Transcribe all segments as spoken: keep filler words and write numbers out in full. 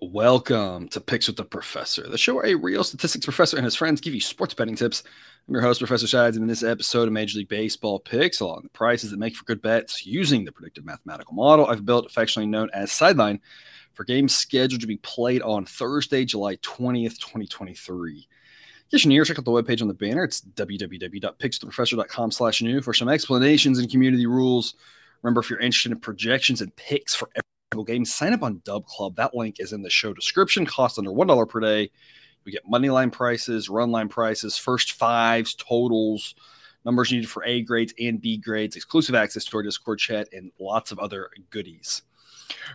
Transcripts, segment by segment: Welcome to Picks with the Professor, the show where a real statistics professor and his friends give you sports betting tips. I'm your host, Professor Sides, and in this episode of Major League Baseball picks, along the prices that make for good bets using the predictive mathematical model I've built, affectionately known as Sideline, for games scheduled to be played on Thursday, July twentieth, twenty twenty-three. In case you're new, check out the webpage on the banner. It's w w w dot picks with the professor dot com slash new for some explanations and community rules. Remember, if you're interested in projections and picks for every game, sign up on Dub Club. That link is in the show description. Cost under one dollar per day. We get money line prices, run line prices, first fives, totals, numbers needed for A grades and B grades, exclusive access to our Discord chat, and lots of other goodies.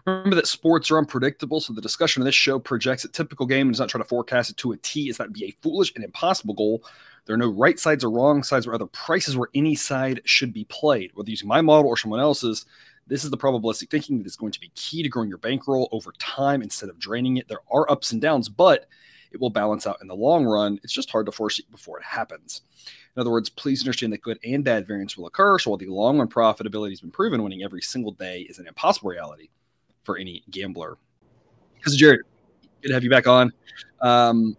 Remember that sports are unpredictable, so the discussion of this show projects a typical game and does not try to forecast it to a T, as that would be a foolish and impossible goal. There are no right sides or wrong sides, or other prices where any side should be played. Whether using my model or someone else's, this is the probabilistic thinking that is going to be key to growing your bankroll over time instead of draining it. There are ups and downs, but it will balance out in the long run. It's just hard to foresee before it happens. In other words, please understand that good and bad variance will occur. So while the long-run profitability has been proven, winning every single day is an impossible reality for any gambler. Cousin Jared, good to have you back on. Um,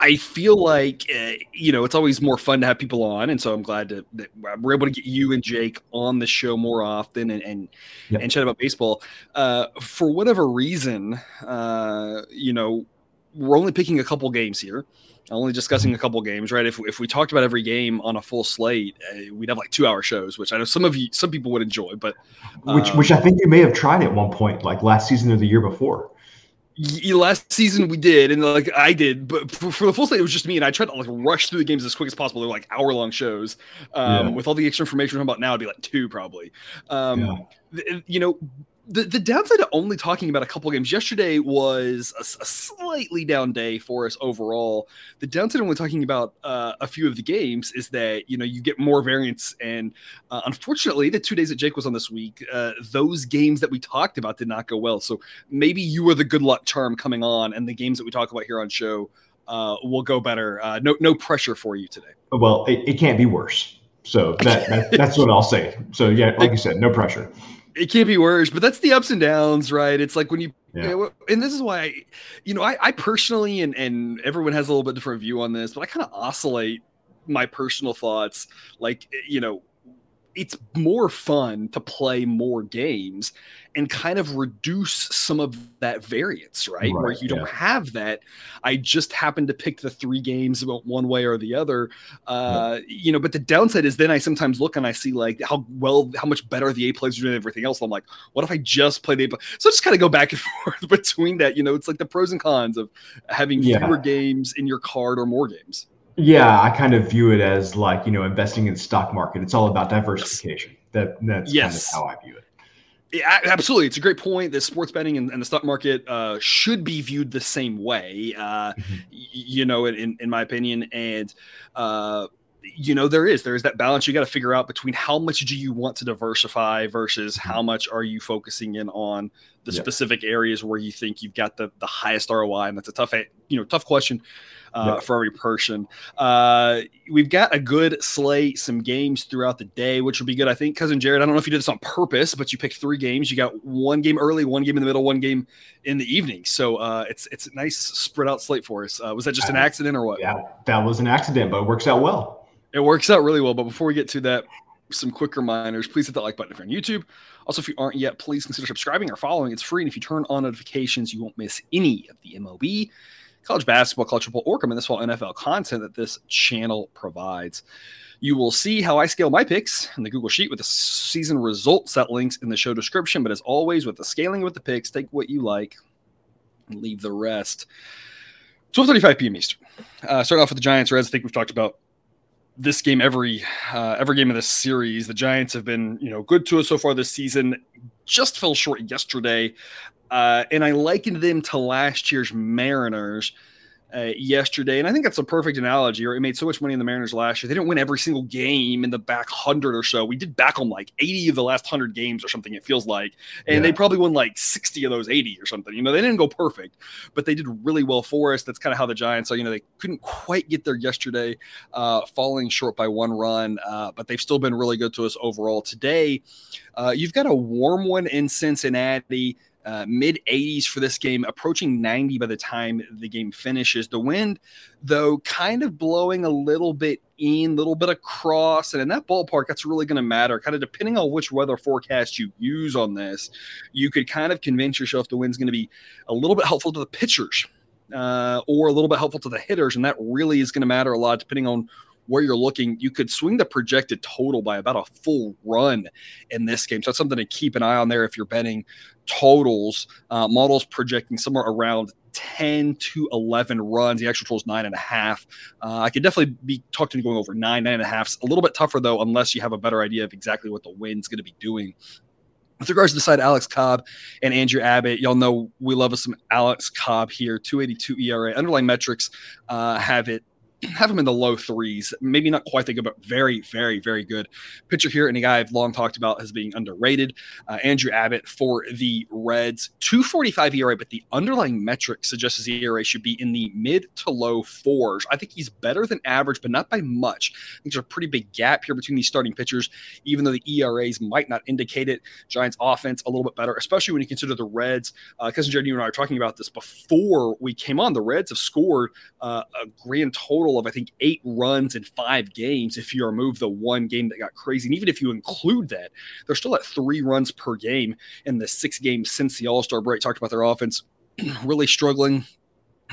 I feel like, uh, you know, it's always more fun to have people on. And so I'm glad to, that we're able to get you and Jake on the show more often and and, yep. and chat about baseball. Uh, for whatever reason, uh, you know, we're only picking a couple games here, only discussing a couple games, right? If, if we talked about every game on a full slate, uh, we'd have like two hour shows, which I know some of you, some people would enjoy, but um, which, which I think you may have tried at one point, like last season or the year before. Last season we did, and like I did, but for, for the full slate, it was just me, and I tried to like rush through the games as quick as possible. They're like hour long shows, um, yeah. with all the extra information we're talking about now, it'd be like two probably. Um, yeah. th- you know, the the downside to only talking about a couple games yesterday was a, a slightly down day for us overall. The downside to only talking about uh, a few of the games is that you know you get more variance, and uh, unfortunately, the two days that Jake was on this week, uh, those games that we talked about did not go well. So maybe you were the good luck charm coming on, and the games that we talk about here on show uh, will go better. Uh, no, no pressure for you today. Well, it, it can't be worse. So that, that that's what I'll say. So yeah, like you said, no pressure. It can't be worse, but that's the ups and downs, right? It's like when you, yeah. you know, and this is why, you know, I, I personally, and, and everyone has a little bit different view on this, but I kind of oscillate my personal thoughts. Like, you know, it's more fun to play more games and kind of reduce some of that variance, right? right Where you yeah. don't have that. I just happen to pick the three games about one way or the other, uh, yeah. you know, but the downside is then I sometimes look and I see like how well, how much better the A players are doing everything else. I'm like, what if I just played A play? So I just kind of go back and forth between that, you know, it's like the pros and cons of having yeah. fewer games in your card or more games. Yeah, I kind of view it as like, you know, investing in the stock market. It's all about diversification. Yes. That That's yes. kind of how I view it. Yeah, absolutely. It's a great point that sports betting and, and the stock market uh, should be viewed the same way, uh, mm-hmm. you know, in, in my opinion. And, uh, you know, there is there is that balance you got to figure out between how much do you want to diversify versus how much are you focusing in on the yeah. specific areas where you think you've got the, the highest R O I. And that's a tough, you know, tough question uh, yeah. for every person. Uh, we've got a good slate, some games throughout the day, which will be good. I think Cousin Jared, I don't know if you did this on purpose, but you picked three games. You got one game early, one game in the middle, one game in the evening. So uh, it's, it's a nice spread out slate for us. Uh, was that just an accident or what? Yeah, that was an accident, but it works out well. It works out really well, but before we get to that, some quick reminders. Please hit that like button if you're on YouTube. Also, if you aren't yet, please consider subscribing or following. It's free, and if you turn on notifications, you won't miss any of the M L B, college basketball, college football, or coming this fall N F L content that this channel provides. You will see how I scale my picks in the Google Sheet with the season results. That link's in the show description, but as always, with the scaling with the picks, take what you like and leave the rest. twelve thirty-five p.m. Eastern. Uh, starting off with the Giants, Reds. I think we've talked about this game, every uh, every game of this series. The Giants have been, you know, good to us so far this season. Just fell short yesterday, uh, and I likened them to last year's Mariners uh, yesterday. And I think that's a perfect analogy. It made so much money in the Mariners last year. They didn't win every single game in the back hundred or so. We did back on like eighty of the last hundred games or something, it feels like. And yeah. they probably won like sixty of those eighty or something. You know, they didn't go perfect, but they did really well for us. That's kind of how the Giants are. You know, they couldn't quite get there yesterday, uh, falling short by one run, uh, but they've still been really good to us overall today. Uh, you've got a warm one in Cincinnati. Uh, mid eighties for this game, approaching ninety by the time the game finishes. The wind, though, kind of blowing a little bit in, a little bit across. And in that ballpark, that's really going to matter. Kind of depending on which weather forecast you use on this, you could kind of convince yourself the wind's going to be a little bit helpful to the pitchers uh, or a little bit helpful to the hitters. And that really is going to matter a lot depending on where you're looking. You could swing the projected total by about a full run in this game. So that's something to keep an eye on there if you're betting totals. Uh, models projecting somewhere around ten to eleven runs. The actual total is nine and a half. Uh, I could definitely be talked into going over nine, nine and a half. A little bit tougher, though, unless you have a better idea of exactly what the wind's going to be doing. With regards to the side, Alex Cobb and Andrew Abbott, y'all know we love us some Alex Cobb here, two eighty-two E R A. Underlying metrics uh, have it. Have him in the low threes, maybe not quite that good, but very, very, very good pitcher here. And a guy I've long talked about as being underrated, uh, Andrew Abbott for the Reds, two forty-five E R A, but the underlying metric suggests his E R A should be in the mid to low fours. I think he's better than average, but not by much. I think there's a pretty big gap here between these starting pitchers, even though the E R As might not indicate it. Giants offense a little bit better, especially when you consider the Reds. Uh, Cousin Jared, you and I were talking about this before we came on. The Reds have scored uh, a grand total of, I think, eight runs in five games if you remove the one game that got crazy. And even if you include that, they're still at three runs per game in the six games since the All-Star break. Talked about their offense really struggling.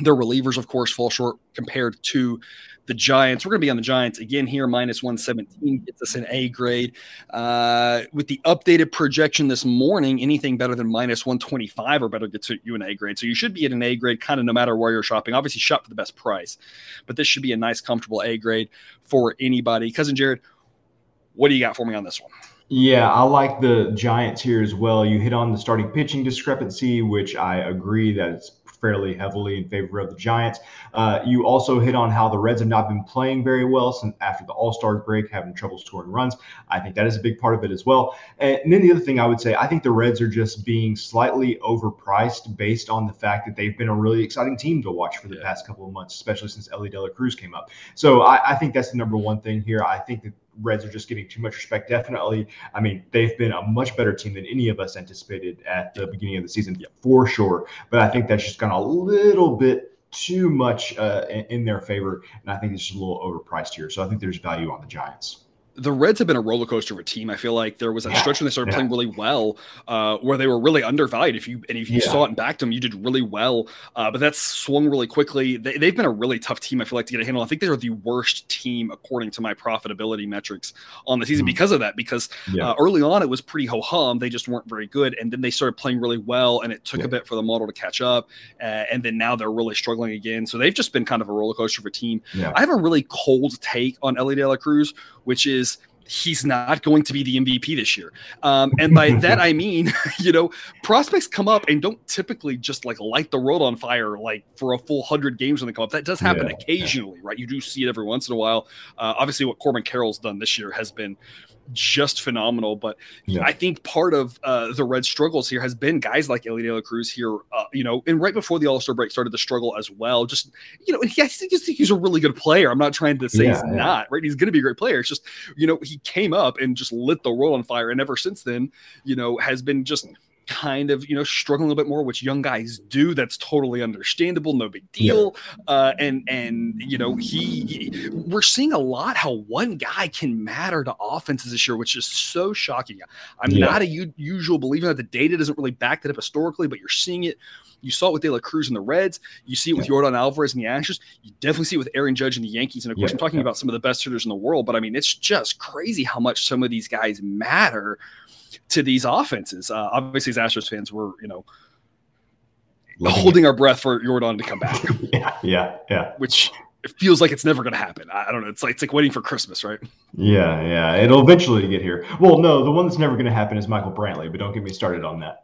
Their relievers, of course, fall short compared to the Giants. We're going to be on the Giants again here. minus one seventeen gets us an A grade. Uh, with the updated projection this morning, anything better than minus one twenty-five or better gets you an A grade. So you should be at an A grade kind of no matter where you're shopping. Obviously, shop for the best price. But this should be a nice, comfortable A grade for anybody. Cousin Jared, what do you got for me on this one? Yeah, I like the Giants here as well. You hit on the starting pitching discrepancy, which I agree that it's fairly heavily in favor of the Giants. Uh, you also hit on how the Reds have not been playing very well since after the All-Star break, having trouble scoring runs. I think that is a big part of it as well. And then the other thing I would say, I think the Reds are just being slightly overpriced based on the fact that they've been a really exciting team to watch for the yeah. past couple of months, especially since Elly De La Cruz came up. So I, I think that's the number one thing here. I think that Reds are just getting too much respect. Definitely. I mean, they've been a much better team than any of us anticipated at the beginning of the season, yeah. for sure. But I think that's just gone a little bit too much uh, in their favor. And I think it's just a little overpriced here. So I think there's value on the Giants. The Reds have been a roller coaster of a team. I feel like there was a yeah, stretch when they started yeah. playing really well, uh, where they were really undervalued. If you and if you yeah. saw it and backed them, you did really well. Uh, but that's swung really quickly. They, they've been a really tough team, I feel like, to get a handle. I think they are the worst team according to my profitability metrics on the season mm-hmm. because of that. Because yeah. uh, early on, it was pretty ho hum. They just weren't very good, and then they started playing really well, and it took yeah. a bit for the model to catch up. Uh, and then now they're really struggling again. So they've just been kind of a roller coaster of a team. Yeah. I have a really cold take on Elly De La Cruz, which is. Is he's not going to be the M V P this year. Um, and by that, I mean, you know, prospects come up and don't typically just like light the world on fire, like for a full hundred games when they come up. That does happen yeah, occasionally, yeah. right? You do see it every once in a while. Uh, obviously what Corbin Carroll's done this year has been just phenomenal. But yeah. I think part of uh, the Reds' struggles here has been guys like Elly De La Cruz here, uh, you know, and right before the All-Star break started the struggle as well. Just, you know, he, I just think he's a really good player. I'm not trying to say yeah, he's yeah. not, right? He's going to be a great player. It's just, you know, he came up and just lit the world on fire. And ever since then, you know, has been just kind of, you know, struggling a little bit more, which young guys do. That's totally understandable. No big deal. Yeah. Uh, and, and, you know, he, we're seeing a lot how one guy can matter to offenses this year, which is so shocking. I'm yeah. not a u- usual believer that the data doesn't really back that up historically, but you're seeing it. You saw it with De La Cruz and the Reds. You see it with yeah. Yordan Alvarez and the Astros. You definitely see it with Aaron Judge and the Yankees. And, of course, yeah, I'm talking yeah. about some of the best hitters in the world. But, I mean, it's just crazy how much some of these guys matter to these offenses. Uh, obviously, as Astros fans, we're, you know, Loving holding it. our breath for Yordan to come back. yeah, yeah, yeah. Which – it feels like it's never going to happen. I don't know. It's like it's like waiting for Christmas, right? Yeah, yeah. It'll eventually get here. Well, no, the one that's never going to happen is Michael Brantley, but don't get me started on that.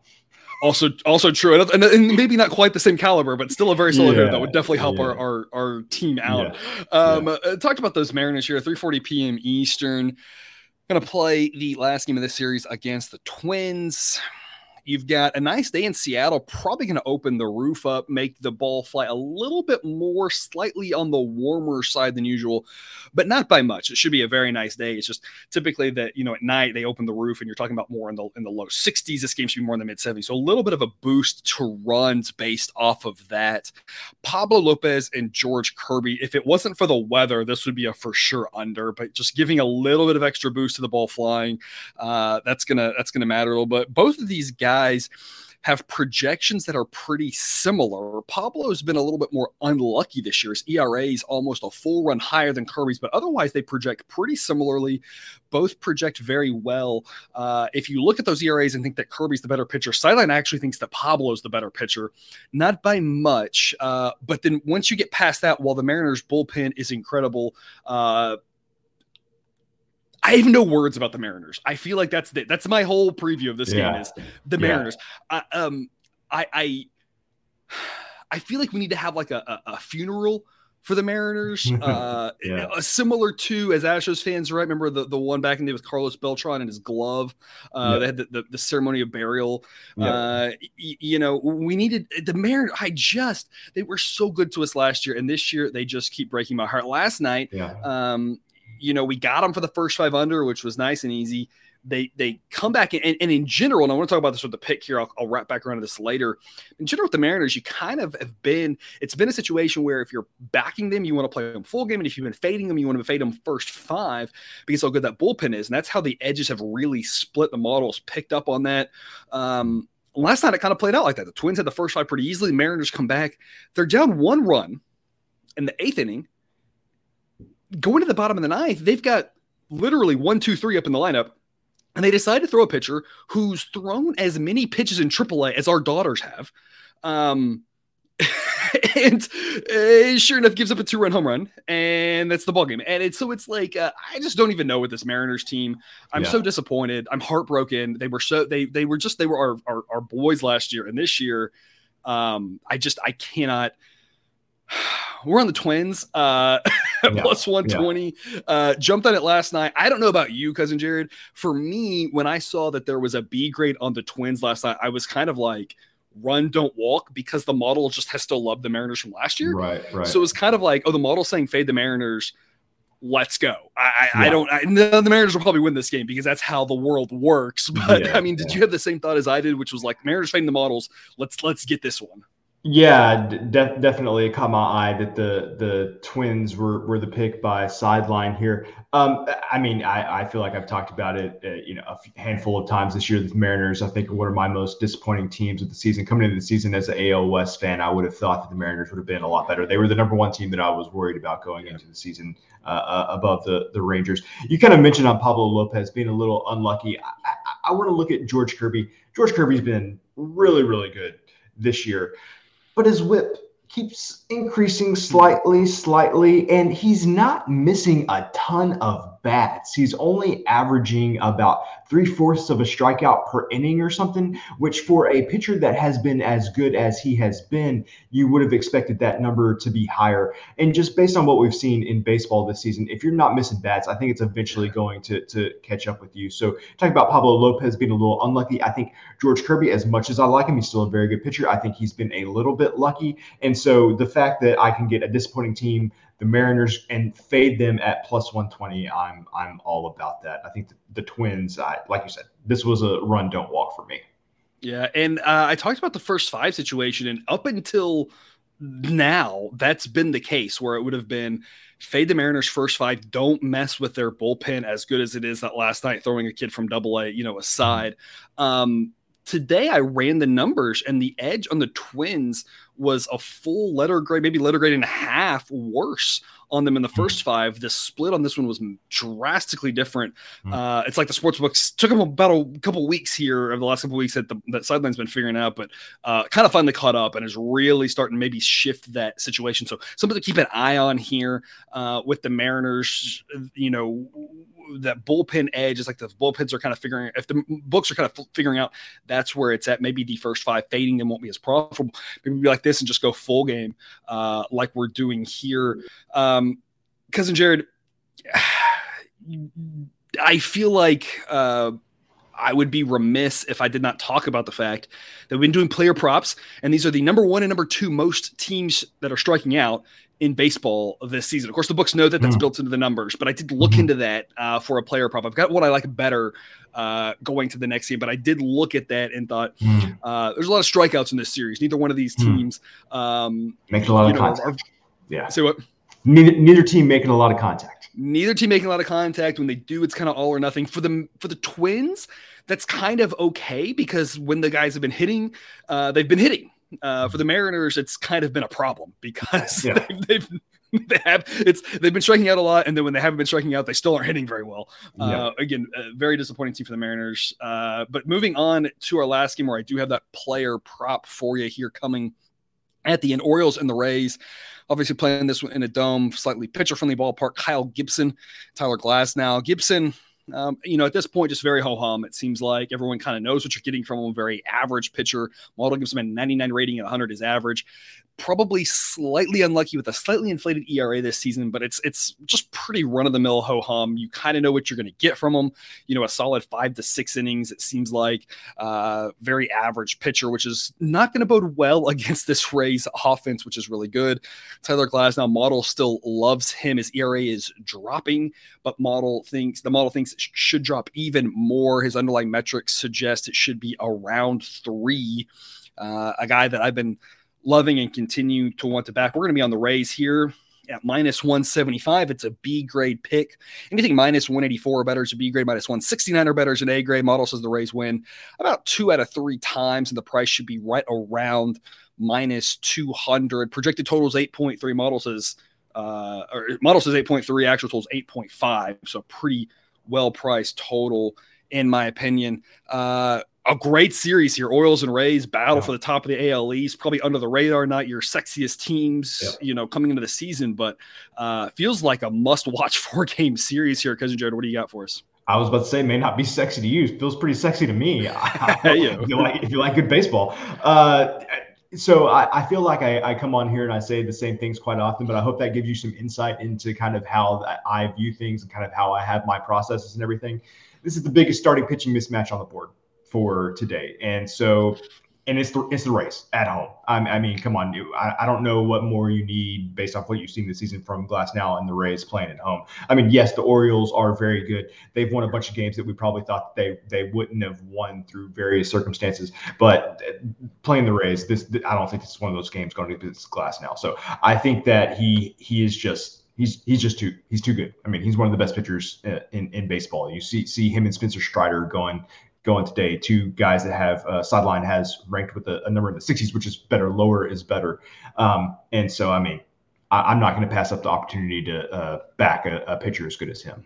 Also, also true, and, and maybe not quite the same caliber, but still a very solid hitter yeah. that would definitely help yeah. our, our our team out. Yeah. Um, yeah. Uh, talked about those Mariners here, three forty p m Eastern. Going to play the last game of this series against the Twins. You've got a nice day in Seattle, probably going to open the roof up, make the ball fly a little bit more, slightly on the warmer side than usual, but not by much. It should be a very nice day. It's just typically that, you know, at night they open the roof and you're talking about more in the in the low sixties. This game should be more in the mid seventies. So a little bit of a boost to runs based off of that. Pablo Lopez and George Kirby, if it wasn't for the weather, this would be a for sure under, but just giving a little bit of extra boost to the ball flying, uh, that's going to that's gonna matter a little bit. Both of these guys guys have projections that are pretty similar. Pablo's been a little bit more unlucky this year. His E R A is almost a full run higher than Kirby's, but otherwise they project pretty similarly. Both project very well. Uh, if you look at those E R As and think that Kirby's the better pitcher, Sideline actually thinks that Pablo's the better pitcher. Not by much, uh, but then once you get past that, while the Mariners' bullpen is incredible, uh, I have no words about the Mariners. I feel like that's the, that's my whole preview of this yeah. game is the Mariners. Yeah. I, um, I, I, I feel like we need to have like a, a funeral for the Mariners, uh, yeah. a, a similar to as Astros fans, right? Remember the, the one back in the day with Carlos Beltran and his glove. Uh, yeah. They had the, the, the ceremony of burial. Yeah. Uh, y- you know, we needed the Mariners. I just they were so good to us last year, and this year they just keep breaking my heart. Last night, yeah. um. You know, we got them for the first five under, which was nice and easy. They they come back, and, and in general, and I want to talk about this with the pick here. I'll, I'll wrap back around to this later. In general, with the Mariners, you kind of have been – it's been a situation where if you're backing them, you want to play them full game, and if you've been fading them, you want to fade them first five because how good that bullpen is. And that's how the edges have really split. The models picked up on that. Um, last night, it kind of played out like that. The Twins had the first five pretty easily. The Mariners come back. They're down one run in the eighth inning. Going to the bottom of the ninth, they've got literally one, two, three up in the lineup, and they decide to throw a pitcher who's thrown as many pitches in triple A as our daughters have. Um, and uh, sure enough, gives up a two-run home run, and that's the ballgame. And it's, so it's like, uh, I just don't even know with this Mariners team. I'm yeah. so disappointed. I'm heartbroken. They were so they they were just they were our our, our boys last year, and this year, um, I just I cannot. We're on the Twins, uh, yeah, plus one twenty, yeah. uh, jumped on it last night. I don't know about you, Cousin Jared. For me, when I saw that there was a B grade on the Twins last night, I was kind of like, run, don't walk, because the model just has still loved the Mariners from last year. Right, right. So it was kind of like, oh, the model's saying fade the Mariners. Let's go. I, yeah. I don't, I, no, the Mariners will probably win this game because that's how the world works. But yeah, I mean, did yeah. you have the same thought as I did, which was like Mariners fading the models. Let's, let's get this one. Yeah, de- definitely it caught my eye that the the Twins were, were the pick by Sideline here. Um, I mean, I, I feel like I've talked about it, uh, you know, a handful of times this year. The Mariners, I think, are one of my most disappointing teams of the season. Coming into the season as an A L West fan, I would have thought that the Mariners would have been a lot better. They were the number one team that I was worried about going yeah. into the season, uh, above the, the Rangers. You kind of mentioned on Pablo Lopez being a little unlucky. I, I, I want to look at George Kirby. George Kirby's been really, really good this year. But his whip keeps increasing slightly, slightly, and he's not missing a ton of bats. He's only averaging about three-fourths of a strikeout per inning or something, which for a pitcher that has been as good as he has been, you would have expected that number to be higher. And just based on what we've seen in baseball this season, if you're not missing bats, I think it's eventually going to, to catch up with you. So talking about Pablo Lopez being a little unlucky, I think George Kirby, as much as I like him, he's still a very good pitcher. I think he's been a little bit lucky. And so the fact that I can get a disappointing team, the Mariners, and fade them at plus one twenty, I'm I'm all about that. I think the, the Twins, I, like you said, this was a run, don't walk for me. Yeah, and uh, I talked about the first five situation, and up until now, that's been the case where it would have been fade the Mariners first five, don't mess with their bullpen as good as it is that last night, throwing a kid from double A, you know, aside. Um, today I ran the numbers, and the edge on the Twins was a full letter grade, maybe letter grade and a half worse on them in the first five. The split on this one was drastically different. Uh, it's like the sports books took them about a couple weeks here over the last couple weeks that the that Sideline's been figuring out, but uh, kind of finally caught up and is really starting to maybe shift that situation. So something to keep an eye on here uh, with the Mariners. You know, that bullpen edge is like the bullpens are kind of figuring, if the books are kind of figuring out that's where it's at, maybe the first five fading them won't be as profitable. Maybe be like this and just go full game uh, like we're doing here. Um, Cousin Jared, I feel like uh, I would be remiss if I did not talk about the fact that we've been doing player props, and these are the number one and number two most teams that are striking out in baseball this season. Of course, the books know that that's mm. built into the numbers, but I did look mm. into that uh, for a player prop. I've got what I like better uh, going to the next game, but I did look at that and thought mm. uh, there's a lot of strikeouts in this series. Neither one of these teams mm. um, makes a lot of know, contact. Yeah. Say what? Neither, neither team making a lot of contact. Neither team making a lot of contact. When they do, it's kind of all or nothing. For the for the Twins, that's kind of okay because when the guys have been hitting, uh, they've been hitting. Uh, for the Mariners, it's kind of been a problem because yeah. they've, they've they have it's they've been striking out a lot, and then when they haven't been striking out, they still aren't hitting very well. Uh, yeah. Again, a very disappointing team for the Mariners. Uh, but moving on to our last game, where I do have that player prop for you here coming at the end. Orioles and the Rays, obviously playing this one in a dome, slightly pitcher-friendly ballpark. Kyle Gibson, Tyler Glasnow. Gibson. Um, you know, at this point, just very ho-hum. It seems like everyone kind of knows what you're getting from a very average pitcher. Model gives him a ninety-nine rating and one hundred is average. Probably slightly unlucky with a slightly inflated E R A this season, but it's it's just pretty run-of-the-mill ho-hum. You kind of know what you're going to get from him. You know, a solid five to six innings, it seems like. Uh, very average pitcher, which is not going to bode well against this Rays offense, which is really good. Tyler Glasnow, Model still loves him. His E R A is dropping, but Model thinks the Model thinks should drop even more. His underlying metrics suggest it should be around three. Uh, a guy that I've been loving and continue to want to back. We're going to be on the Rays here at minus one seventy-five. It's a B grade pick. Anything minus one eighty-four or better is a B grade, minus one sixty-nine or better is an A grade. Model says the Rays win about two out of three times, and the price should be right around minus two hundred. Projected total is eight point three. Model says, uh, or model says eight point three. Actual total is eight point five. So pretty well-priced total, in my opinion. Uh, a great series here. Orioles and Rays battle yeah. for the top of the A L East. Probably under the radar, not your sexiest teams, yeah. you know, coming into the season, but uh, feels like a must-watch four-game series here. Cousin Jared, what do you got for us? I was about to say, may not be sexy to you. Feels pretty sexy to me. If you like, if you like good baseball. Uh, so I, I feel like I, I come on here and I say the same things quite often, but I hope that gives you some insight into kind of how I view things and kind of how I have my processes and everything. This is the biggest starting pitching mismatch on the board for today. And so, and it's the, it's the Rays at home. I, I mean, come on, dude. I, I don't know what more you need based off what you've seen this season from Glasnow and the Rays playing at home. I mean, yes, the Orioles are very good. They've won a bunch of games that we probably thought they they wouldn't have won through various circumstances. But playing the Rays, this I don't think this is one of those games going against Glasnow. So I think that he he is just. He's he's just too he's too good. I mean, he's one of the best pitchers in, in baseball. You see see him and Spencer Strider going going today. Two guys that have uh, Sideline has ranked with a, a number in the sixties, which is better. Lower is better. Um, and so, I mean, I, I'm not going to pass up the opportunity to uh, back a, a pitcher as good as him.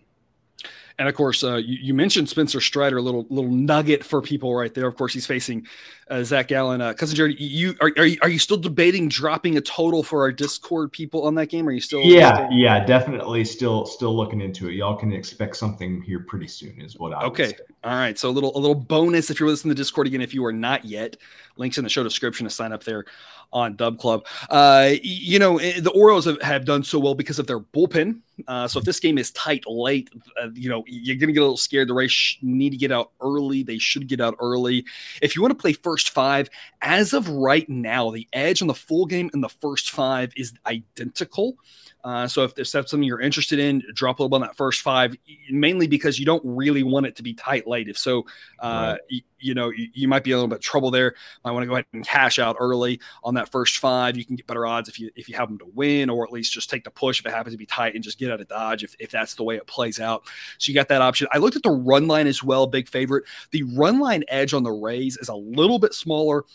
And of course, uh, you, you mentioned Spencer Strider, a little little nugget for people right there. Of course, he's facing uh, Zach Allen. Uh, Cousin Jared, you are are you, are you still debating dropping a total for our Discord people on that game? Are you still? Yeah, still- yeah, definitely still still looking into it. Y'all can expect something here pretty soon, is what I. Okay, would say. All right. So a little a little bonus if you're listening to Discord again. If you are not yet, links in the show description to sign up there on Dub Club. Uh, you know, the Orioles have, have done so well because of their bullpen. Uh, so if this game is tight late, uh, you know, you're going to get a little scared. The Rays sh- need to get out early. They should get out early. If you want to play first five, as of right now, the edge on the full game and the first five is identical. Uh, so if there's something you're interested in, drop a little on that first five, mainly because you don't really want it to be tight late. If so, uh, right. you, you know, you, you might be in a little bit of trouble there. I want to go ahead and cash out early on that first five. You can get better odds if you if you have them to win, or at least just take the push if it happens to be tight and just get out of Dodge if, if that's the way it plays out. So you got that option. I looked at the run line as well, big favorite. The run line edge on the Rays is a little bit smaller.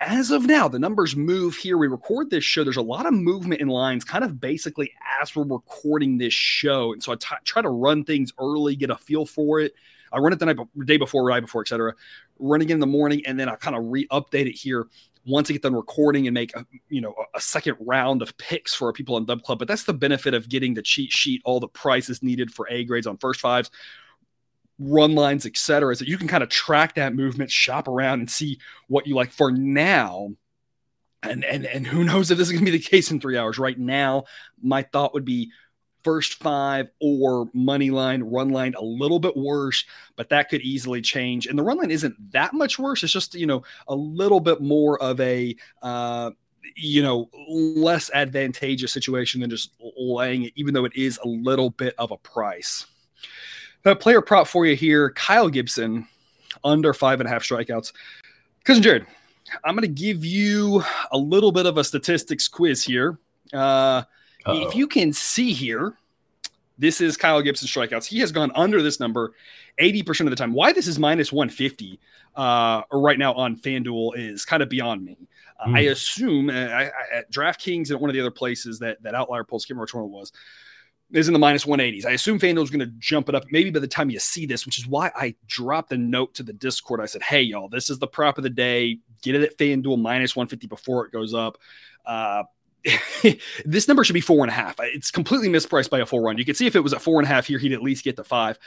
As of now, the numbers move here. We record this show. There's a lot of movement in lines kind of basically as we're recording this show. And so I t- try to run things early, get a feel for it. I run it the night, be- day before, right before, et cetera. Run again in the morning, and then I kind of re-update it here once it gets done recording and make a, you know, a second round of picks for people on Dub Club. But that's the benefit of getting the cheat sheet, all the prices needed for A grades on first fives, run lines, et cetera, is that you can kind of track that movement, shop around, and see what you like for now. And and and who knows if this is going to be the case in three hours. Right now, my thought would be first five or money line, run line a little bit worse, but that could easily change. And the run line isn't that much worse. It's just, you know, a little bit more of a, uh, you know, less advantageous situation than just laying it, even though it is a little bit of a price. A player prop for you here, Kyle Gibson, under five and a half strikeouts. Cousin Jared, I'm going to give you a little bit of a statistics quiz here. Uh, if you can see here, this is Kyle Gibson's strikeouts. He has gone under this number eighty percent of the time. Why this is minus one fifty uh, right now on FanDuel is kind of beyond me. Uh, mm. I assume uh, I, I, at DraftKings and one of the other places that, that Outlier polls, I can't remember which one it was, is in the minus one eighties. I assume FanDuel is going to jump it up maybe by the time you see this, which is why I dropped a note to the Discord. I said, hey, y'all, this is the prop of the day. Get it at FanDuel minus one fifty before it goes up. Uh, this number should be four and a half. It's completely mispriced by a full run. You can see if it was at four and a half here, he'd at least get to five.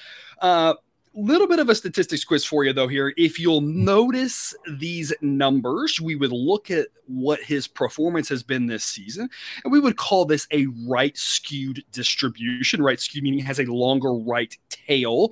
A uh, little bit of a statistics quiz for you, though, here. If you'll notice these numbers, we would look at what his performance has been this season, and we would call this a right-skewed distribution. Right-skewed meaning it has a longer right tail.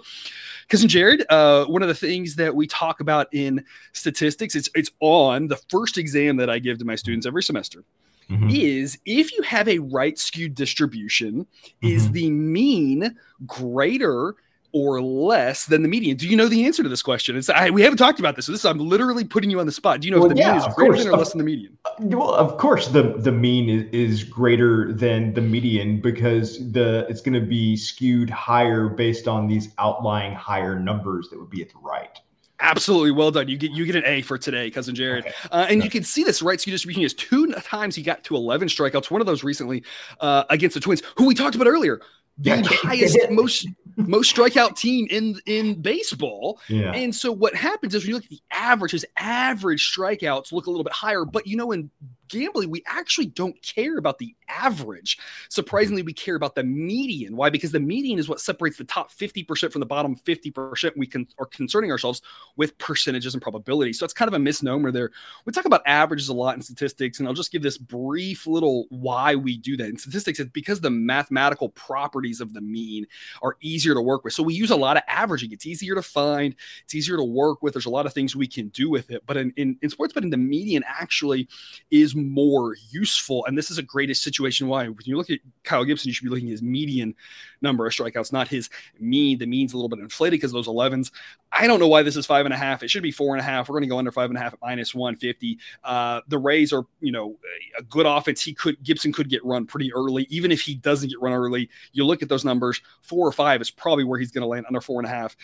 Cousin Jared, uh, one of the things that we talk about in statistics, it's, it's on the first exam that I give to my students every semester, mm-hmm. is if you have a right-skewed distribution, mm-hmm. is the mean greater or less than the median? Do you know the answer to this question? It's, I, we haven't talked about this, so this I'm literally putting you on the spot. Do you know well, if the yeah, mean is greater than or less than the median? Well, of course the, the mean is, is greater than the median because the it's going to be skewed higher based on these outlying higher numbers that would be at the right. Absolutely. Well done. You get you get an A for today, Cousin Jared. Okay. Uh, and no. you can see this right skewed distribution is two times he got to eleven strikeouts, one of those recently uh, against the Twins, who we talked about earlier. The yeah. highest, most most strikeout team in in baseball. Yeah. And so what happens is when you look at the average, his average strikeouts look a little bit higher. But, you know, in gambling, we actually don't care about the average. Surprisingly, we care about the median. Why? Because the median is what separates the top fifty percent from the bottom fifty percent. We can, are concerning ourselves with percentages and probability. So it's kind of a misnomer there. We talk about averages a lot in statistics, and I'll just give this brief little why we do that. In statistics, it's because the mathematical properties of the mean are easier to work with. So we use a lot of averaging. It's easier to find. It's easier to work with. There's a lot of things we can do with it. But in, in, in sports betting, the median actually is more useful, and this is a greatest situation why when you look at Kyle Gibson, you should be looking at his median number of strikeouts, not his mean. The mean's a little bit inflated because of those elevens. I don't know why this is five and a half. It should be four and a half. We're going to go under five and a half at minus one fifty. Uh, the Rays are, you know, a good offense. He could Gibson could get run pretty early, even if he doesn't get run early. You look at those numbers, four or five is probably where he's going to land, under four and a half.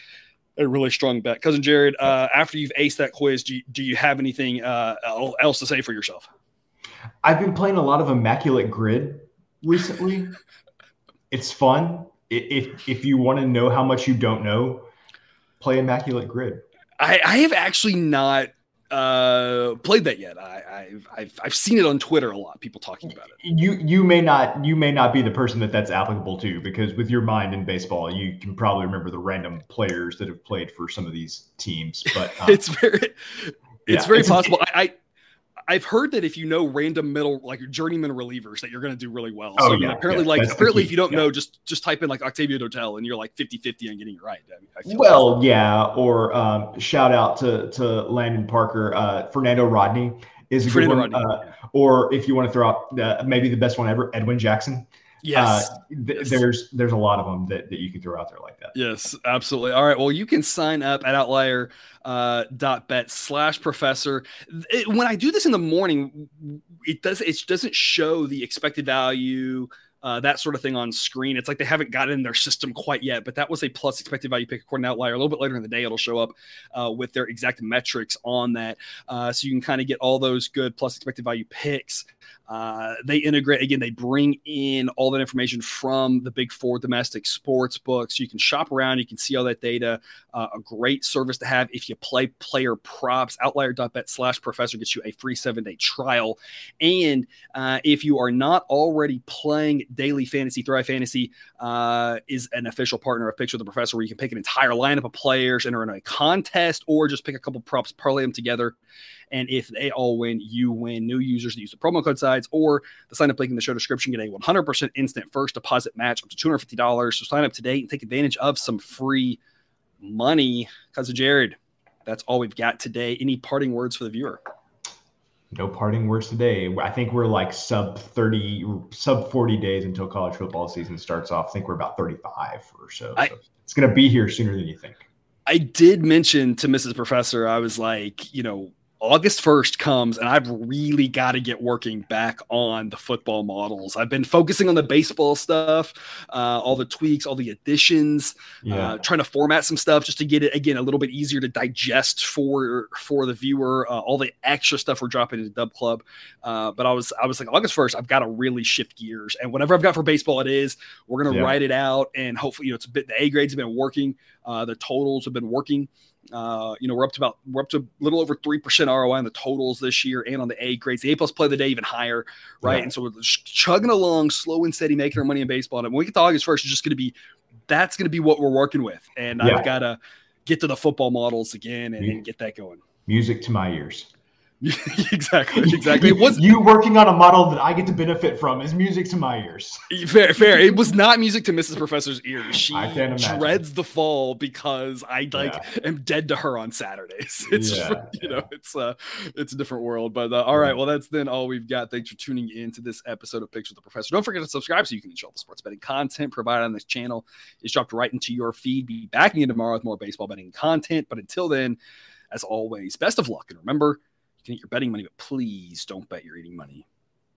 A really strong bet, Cousin Jared. Uh, after you've aced that quiz, do you, do you have anything uh, else to say for yourself? I've been playing a lot of Immaculate Grid recently. It's fun. If if you want to know how much you don't know, play Immaculate Grid. I, I have actually not uh, played that yet. I, I've, I've I've seen it on Twitter a lot. People talking about it. You you may not you may not be the person that that's applicable to, because with your mind in baseball, you can probably remember the random players that have played for some of these teams. But um, it's very it's yeah, very it's, possible. It, I. I I've heard that if you know random middle, like journeyman relievers, that you're going to do really well. Oh, so yeah, apparently, yeah, like apparently, if you don't yeah. know, just just type in like Octavio Dotel, and you're like fifty-fifty on getting it right. I mean, I feel well, like yeah. Or um, shout out to to Landon Parker, uh, Fernando Rodney is a Fernando good one. Rodney, uh, yeah. Or if you want to throw out uh, maybe the best one ever, Edwin Jackson. Yes. Uh, th- yes. There's there's a lot of them that, that you can throw out there like that. Yes, absolutely. All right. Well, you can sign up at outlier dot bet slash professor. It, when I do this in the morning, it does it doesn't show the expected value, uh, that sort of thing on screen. It's like they haven't got it in their system quite yet, but that was a plus expected value pick according to Outlier. A little bit later in the day, it'll show up uh, with their exact metrics on that. Uh, so you can kind of get all those good plus expected value picks Uh, they integrate, again, they bring in all that information from the big four domestic sports books. You can shop around. You can see all that data. Uh, a great service to have if you play player props. Outlier.bet slash professor gets you a free seven-day trial. And uh, if you are not already playing Daily Fantasy, Thrive Fantasy uh, is an official partner of Picks with the Professor, where you can pick an entire lineup of players, enter in a contest, or just pick a couple props, parlay them together. And if they all win, you win. New users that use the promo code Sides or the sign-up link in the show description get a one hundred percent instant first deposit match up to two hundred fifty dollars. So sign up today and take advantage of some free money. Cousin Jared, that's all we've got today. Any parting words for the viewer? No parting words today. I think we're like sub thirty, sub forty days until college football season starts off. I think we're about thirty-five or so. I, so it's going to be here sooner than you think. I did mention to Missus Professor, I was like, you know, August first comes, and I've really got to get working back on the football models. I've been focusing on the baseball stuff, uh, all the tweaks, all the additions, yeah. uh, trying to format some stuff just to get it, again, a little bit easier to digest for for the viewer, uh, all the extra stuff we're dropping into Dub Club. Uh, but I was I was like, August first, I've got to really shift gears. And whatever I've got for baseball, it is. We're going to yeah. write it out, and hopefully, you know, it's a bit, the A grades have been working. Uh, the totals have been working. Uh, you know, we're up to about, we're up to a little over three percent R O I on the totals this year and on the A grades, the A plus play of the day even higher. Right. Yeah. And so we're just chugging along slow and steady, making our money in baseball. And when we get to August first, it's just going to be, that's going to be what we're working with. And yeah. I've got to get to the football models again and, and get that going. Music to my ears. exactly exactly it was you working on a model that I get to benefit from is music to my ears. Fair fair It was not music to Missus Professor's ears. She dreads the fall because I like yeah. am dead to her on Saturdays. It's yeah, you yeah. know it's uh it's a different world, but uh, all right, well, that's then all we've got. Thanks for tuning in to this episode of Picks with the Professor. Don't forget to subscribe so you can enjoy the sports betting content provided on this channel. It's dropped right into your feed. Be back again tomorrow with more baseball betting content, but until then, as always, best of luck, and remember, you can eat your betting money, but please don't bet your eating money.